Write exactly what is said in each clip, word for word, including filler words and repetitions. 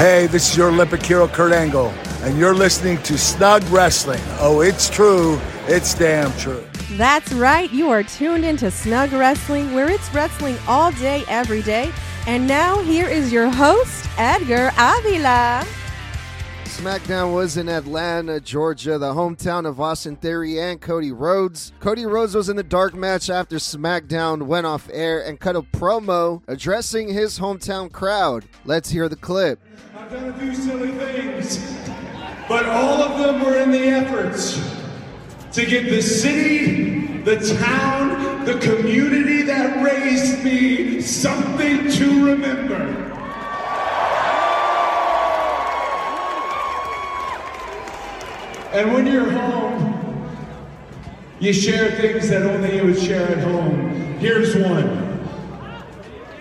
Hey, this is your Olympic hero, Kurt Angle, and you're listening to Snug Wrestling. Oh, it's true. It's damn true. That's right. You are tuned into Snug Wrestling, where it's wrestling all day, every day. And now here is your host, Edgar Avila. SmackDown was in Atlanta, Georgia, the hometown of Austin Theory and Cody Rhodes. Cody Rhodes was in the dark match after SmackDown went off air and cut a promo addressing his hometown crowd. Let's hear the clip. I've done a few silly things, but all of them were in the efforts to get the city, the town, the community that raised me something to remember. And when you're home, you share things that only you would share at home. Here's one.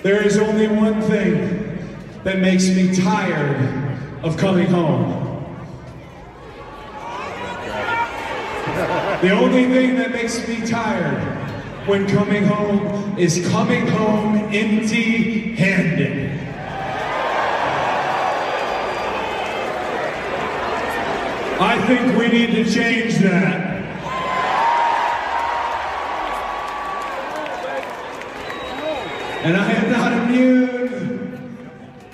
There is only one thing that makes me tired of coming home. The only thing that makes me tired when coming home is coming home empty-handed. I think we need to change that. And I am not immune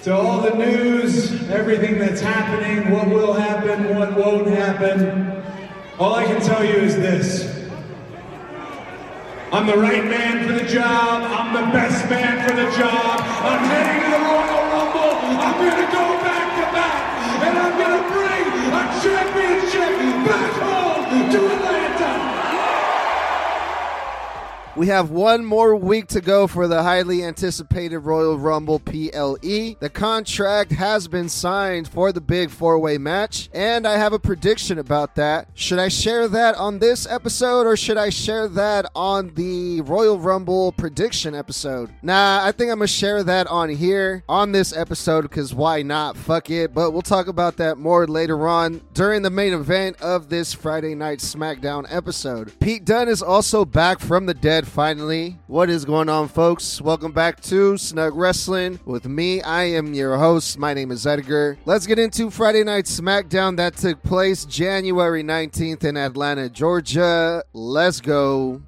to all the news, everything that's happening, what will happen, what won't happen. All I can tell you is this. I'm the right man for the job. I'm the best man for the job. I'm heading to the Royal Rumble. I'm going to go back to back. And I'm going to bring a championship back home to Atlanta. We have one more week to go for the highly anticipated Royal Rumble P L E. The contract has been signed for the big four-way match, and I have a prediction about that. Should I share that on this episode, or should I share that on the Royal Rumble prediction episode? Nah, I think I'm going to share that on here, on this episode, because why not? Fuck it. But we'll talk about that more later on during the main event of this Friday Night SmackDown episode. Pete Dunne is also back from the dead, finally. What is going on, folks? Welcome back to Snug Wrestling with me. I am your host. My name is Edgar. Let's get into Friday Night SmackDown that took place January nineteenth in Atlanta, Georgia. Let's go.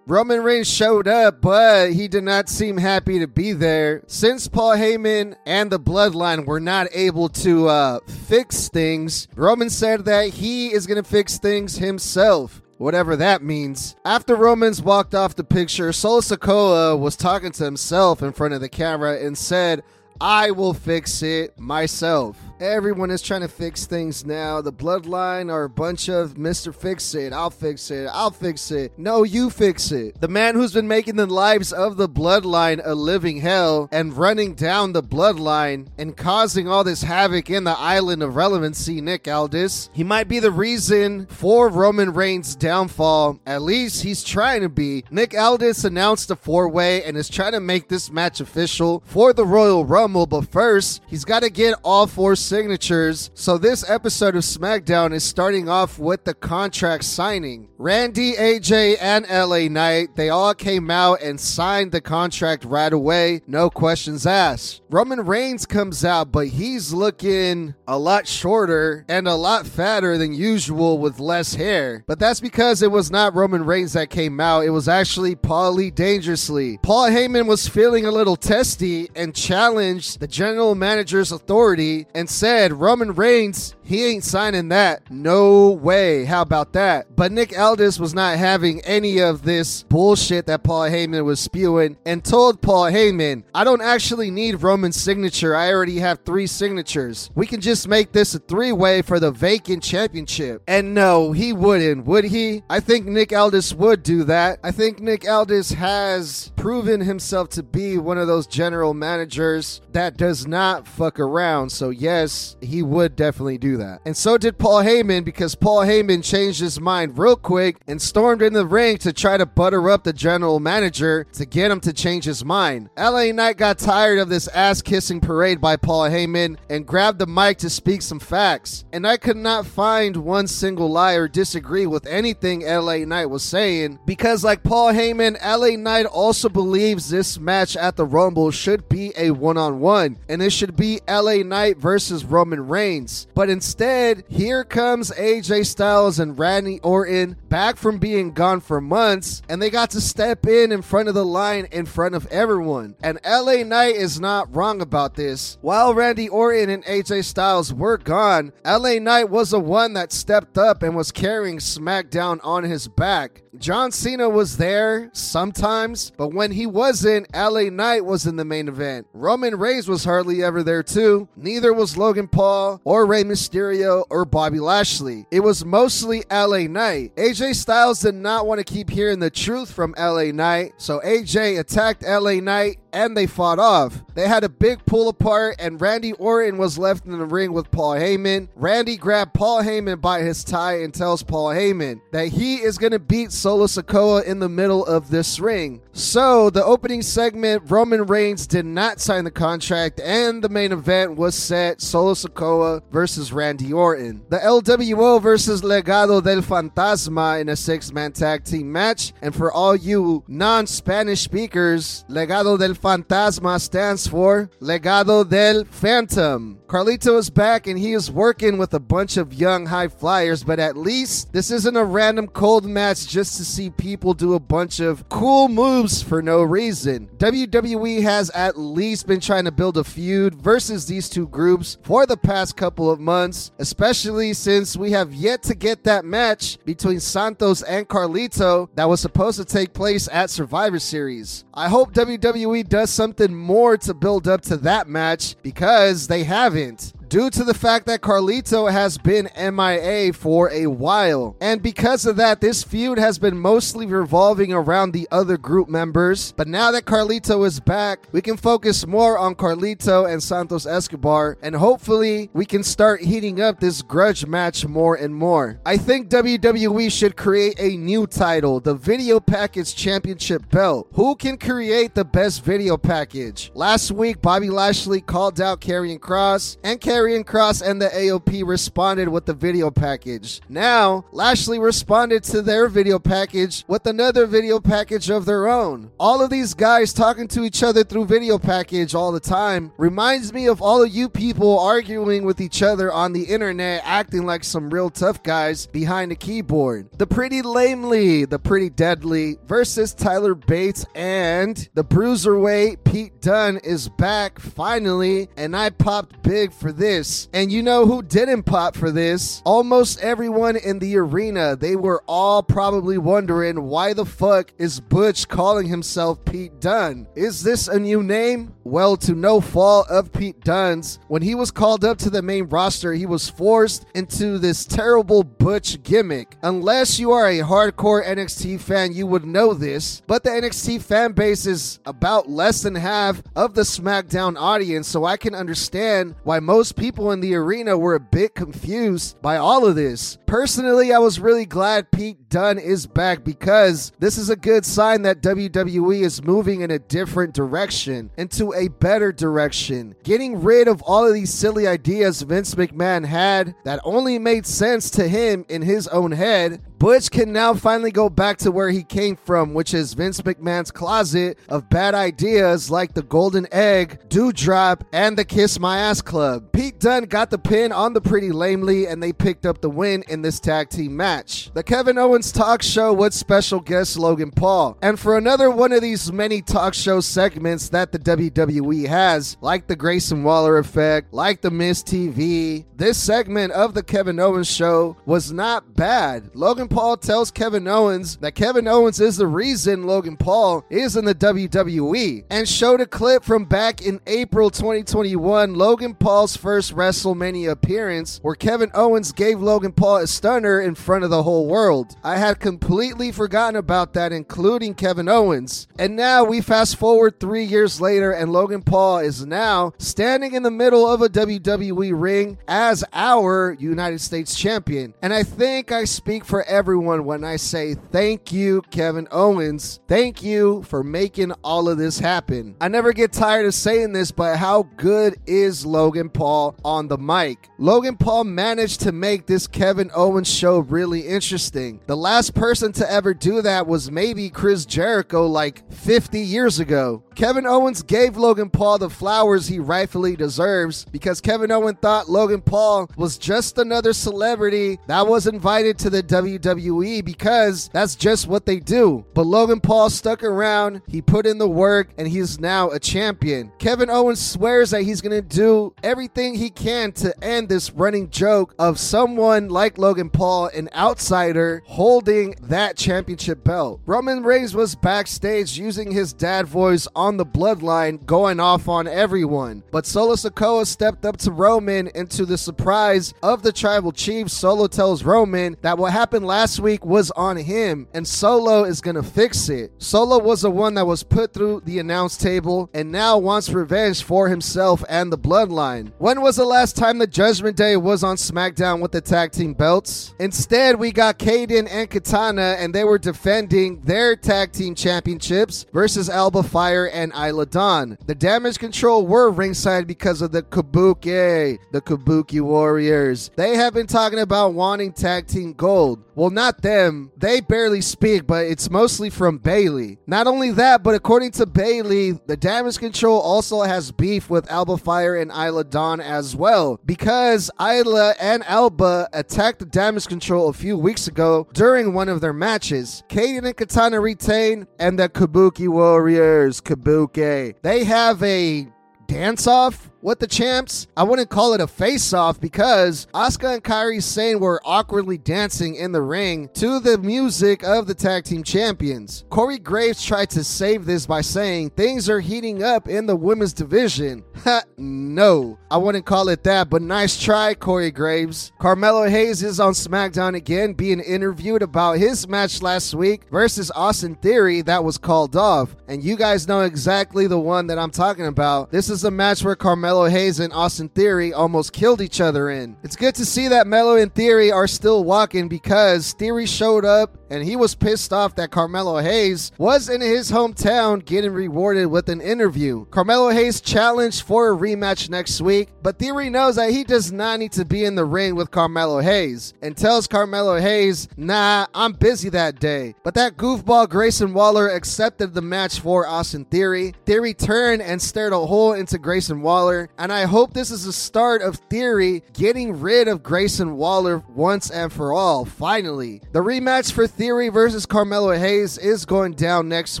Roman Reigns showed up, but he did not seem happy to be there. Since Paul Heyman and the Bloodline were not able to uh, fix things, Roman said that he is going to fix things himself. Whatever that means. After Roman's walked off the picture, Solo Sikoa was talking to himself in front of the camera and said, "I will fix it myself." Everyone is trying to fix things now. The Bloodline are a bunch of Mister Fix It, I'll fix it, I'll fix it. No, you fix it. The man who's been making the lives of the Bloodline a living hell and running down the Bloodline and causing all this havoc in the island of relevancy, Nick Aldis. He might be the reason for Roman Reigns' downfall. At least he's trying to be. Nick Aldis announced a four-way and is trying to make this match official for the Royal Rumble, but first, he's got to get all four signatures. So this episode of SmackDown is starting off with the contract signing. Randy, A J, and L A Knight, they all came out and signed the contract right away. No questions asked. Roman Reigns comes out, but he's looking a lot shorter and a lot fatter than usual with less hair. But that's because it was not Roman Reigns that came out. It was actually Paulie Dangerously. Paul Heyman was feeling a little testy and challenged the general manager's authority and said, Roman Reigns, he ain't signing that. No way. How about that? But Nick Aldis was not having any of this bullshit that Paul Heyman was spewing and told Paul Heyman, I don't actually need Roman's signature. I already have three signatures. We can just make this a three-way for the vacant championship. And no, he wouldn't, would he? I think Nick Aldis would do that. I think Nick Aldis has proven himself to be one of those general managers that does not fuck around. So yes, he would definitely do that. that. And so did Paul Heyman, because Paul Heyman changed his mind real quick and stormed in the ring to try to butter up the general manager to get him to change his mind. L A Knight got tired of this ass-kissing parade by Paul Heyman and grabbed the mic to speak some facts. And I could not find one single lie or disagree with anything L A Knight was saying, because like Paul Heyman, L A Knight also believes this match at the Rumble should be a one-on-one, and it should be L A Knight versus Roman Reigns. But instead, here comes A J Styles and Randy Orton back from being gone for months, and they got to step in in front of the line in front of everyone. And L A Knight is not wrong about this. While Randy Orton and A J Styles were gone, L A Knight was the one that stepped up and was carrying SmackDown on his back. John Cena was there sometimes, but when he wasn't, L A Knight was in the main event. Roman Reigns was hardly ever there too. Neither was Logan Paul or Rey Mysterio or Bobby Lashley. It was mostly L A Knight. A J Styles did not want to keep hearing the truth from L A Knight, so A J attacked L A Knight and they fought off. They had a big pull apart, and Randy Orton was left in the ring with Paul Heyman. Randy grabbed Paul Heyman by his tie and tells Paul Heyman that he is going to beat Solo Sikoa in the middle of this ring. So the opening segment, Roman Reigns did not sign the contract, and the main event was set: Solo Sikoa versus Randy Orton. The L W O versus Legado del Fantasma in a six-man tag team match. And for all you non-Spanish speakers, Legado del Fantasma stands for Legado del Phantom. Carlito is back, and he is working with a bunch of young high flyers, but at least this isn't a random cold match just to see people do a bunch of cool moves for no reason. W W E has at least been trying to build a feud versus these two groups for the past couple of months, especially since we have yet to get that match between Santos and Carlito that was supposed to take place at Survivor Series. I hope W W E does something more to build up to that match, because they haven't, due to the fact that Carlito has been M I A for a while. And because of that, this feud has been mostly revolving around the other group members. But now that Carlito is back, we can focus more on Carlito and Santos Escobar, and hopefully we can start heating up this grudge match more and more. I think W W E should create a new title, the Video Package Championship Belt. Who can create the best video package? Last week, Bobby Lashley called out Karrion Kross, and Karrion Karrion Kross and the A O P responded with the video package. Now, Lashley responded to their video package with another video package of their own. All of these guys talking to each other through video package all the time reminds me of all of you people arguing with each other on the internet, acting like some real tough guys behind the keyboard. The Pretty Lamely, the Pretty Deadly versus Tyler Bates, and the Bruiserweight Pete Dunne is back finally, and I popped big for this. And you know who didn't pop for this? Almost everyone in the arena. They were all probably wondering, why the fuck is Butch calling himself Pete Dunne? Is this a new name? Well, to no fault of Pete Dunne's, when he was called up to the main roster, he was forced into this terrible Butch gimmick. Unless you are a hardcore N X T fan, you would know this, but the N X T fan base is about less than half of the SmackDown audience, so I can understand why most people People in the arena were a bit confused by all of this. Personally, I was really glad Pete Dunne is back, because this is a good sign that W W E is moving in a different direction, into a better direction. Getting rid of all of these silly ideas Vince McMahon had that only made sense to him in his own head, Butch can now finally go back to where he came from, which is Vince McMahon's closet of bad ideas like the Golden Egg, Dewdrop, and the Kiss My Ass Club. Pete Dunne got the pin on the Pretty Lamely, and they picked up the win in this tag team match. The Kevin Owens talk show with special guest Logan Paul. And for another one of these many talk show segments that the W W E has, like the Grayson Waller effect, like the Miz T V, this segment of the Kevin Owens show was not bad. Logan Paul tells Kevin Owens that Kevin Owens is the reason Logan Paul is in the W W E, and showed a clip from back in April twenty twenty-one, Logan Paul's first WrestleMania appearance, where Kevin Owens gave Logan Paul a stunner in front of the whole world. I had completely forgotten about that, including Kevin Owens. And now we fast forward three years later, and Logan Paul is now standing in the middle of a W W E ring as our United States champion. And I think I speak for everyone when I say thank you, Kevin Owens. Thank you for making all of this happen. I never get tired of saying this, but how good is Logan Paul on the mic? Logan Paul managed to make this Kevin Owens show really interesting. The last person to ever do that was maybe Chris Jericho like fifty years ago. Kevin Owens gave Logan Paul the flowers he rightfully deserves, because Kevin Owens thought Logan Paul was just another celebrity that was invited to the W W E because that's just what they do. But Logan Paul stuck around, he put in the work, and he's now a champion. Kevin Owens swears that he's going to do everything he can to end this running joke of someone like Logan Paul, an outsider, holding that championship belt. Roman Reigns was backstage using his dad voice on the bloodline, going off on everyone. But Solo Sikoa stepped up to Roman, and to the surprise of the tribal chief, Solo tells Roman that what happened last week was on him, and Solo is gonna fix it. Solo was the one that was put through the announce table and now wants revenge for himself and the bloodline. When was the last time the Judgment Day was on SmackDown with the tag team belts? Instead, we got Kaden and Katana, and they were defending their tag team championships versus Alba Fire and and Isla Dawn. The Damage Control were ringside because of the Kabuki, the Kabuki Warriors. They have been talking about wanting tag team gold. Well, not them. They barely speak, but it's mostly from Bayley. Not only that, but according to Bayley, the Damage Control also has beef with Alba Fire and Isla Dawn as well, because Isla and Alba attacked the Damage Control a few weeks ago during one of their matches. Kaden and Katana retain, and the Kabuki Warriors, Kabuki Bouquet. They have a dance-off with the champs. I wouldn't call it a face-off, because Asuka and Kairi Sane were awkwardly dancing in the ring to the music of the tag team champions. Corey Graves tried to save this by saying things are heating up in the women's division. Ha, no. I wouldn't call it that, but nice try, Corey Graves. Carmelo Hayes is on SmackDown again, being interviewed about his match last week versus Austin Theory that was called off. And you guys know exactly the one that I'm talking about. This is a match where Carmelo Melo Hayes and Austin Theory almost killed each other in. It's good to see that Melo and Theory are still walking, because Theory showed up and he was pissed off that Carmelo Hayes was in his hometown getting rewarded with an interview. Carmelo Hayes challenged for a rematch next week, but Theory knows that he does not need to be in the ring with Carmelo Hayes, and tells Carmelo Hayes, nah, I'm busy that day. But that goofball Grayson Waller accepted the match for Austin Theory. Theory turned and stared a hole into Grayson Waller, and I hope this is the start of Theory getting rid of Grayson Waller once and for all, finally. The rematch for Theory Theory versus Carmelo Hayes is going down next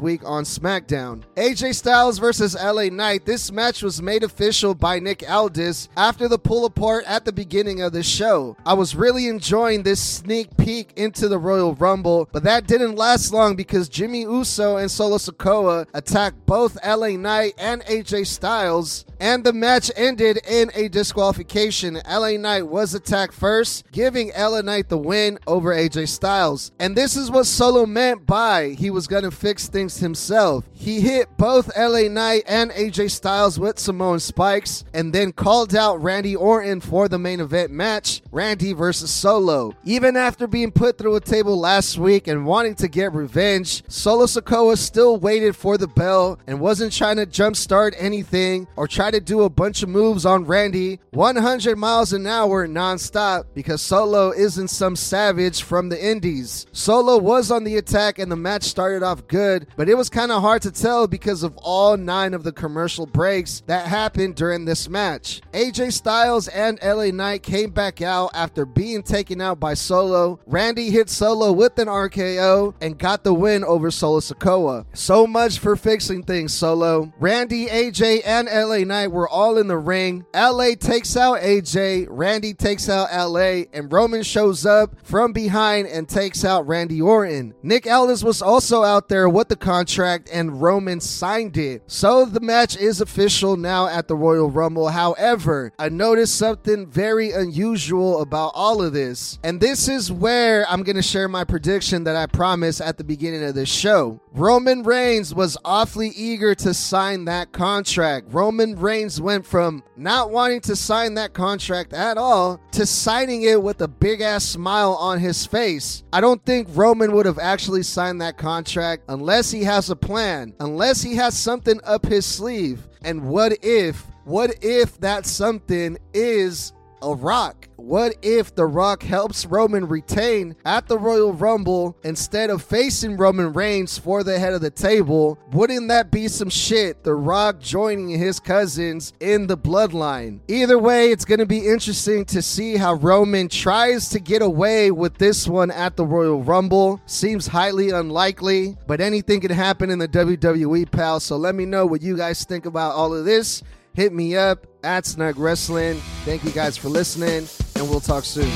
week on SmackDown. A J Styles versus L A Knight. This match was made official by Nick Aldis after the pull apart at the beginning of the show. I was really enjoying this sneak peek into the Royal Rumble, but that didn't last long, because Jimmy Uso and Solo Sikoa attacked both L A Knight and A J Styles, and the match ended in a disqualification. L A Knight was attacked first, giving L A Knight the win over A J Styles. And this This is what Solo meant by he was going to fix things himself. He hit both L A Knight and A J Styles with Samoan spikes, and then called out Randy Orton for the main event match, Randy versus Solo. Even after being put through a table last week and wanting to get revenge, Solo Sikoa still waited for the bell and wasn't trying to jumpstart anything or try to do a bunch of moves on Randy one hundred miles an hour nonstop, because Solo isn't some savage from the indies. Solo Solo was on the attack, and the match started off good, but it was kind of hard to tell because of all nine of the commercial breaks that happened during this match. A J Styles and L A Knight came back out after being taken out by Solo. Randy hit Solo with an R K O and got the win over Solo Sikoa. So much for fixing things, Solo. Randy, A J, and L A Knight were all all in the ring. L A takes out A J, Randy takes out L A, and Roman shows up from behind and takes out Randy Orton. Nick Aldis was also out there with the contract, and Roman signed it. So the match is official now at the Royal Rumble. However, I noticed something very unusual about all of this, and this is where I'm going to share my prediction that I promised at the beginning of this show. Roman Reigns was awfully eager to sign that contract. Roman Reigns went from not wanting to sign that contract at all to signing it with a big ass smile on his face. I don't think Roman would have actually signed that contract unless he has a plan, unless he has something up his sleeve. And what if, what if that something is a Rock? What if The Rock helps Roman retain at the Royal Rumble instead of facing Roman Reigns for the head of the table? Wouldn't that be some shit? The Rock joining his cousins in the Bloodline. Either way, it's going to be interesting to see how Roman tries to get away with this one at the Royal Rumble. Seems highly unlikely, but anything can happen in the W W E, pal. So let me know what you guys think about all of this. Hit me up at Snug Wrestling. Thank you guys for listening, and we'll talk soon.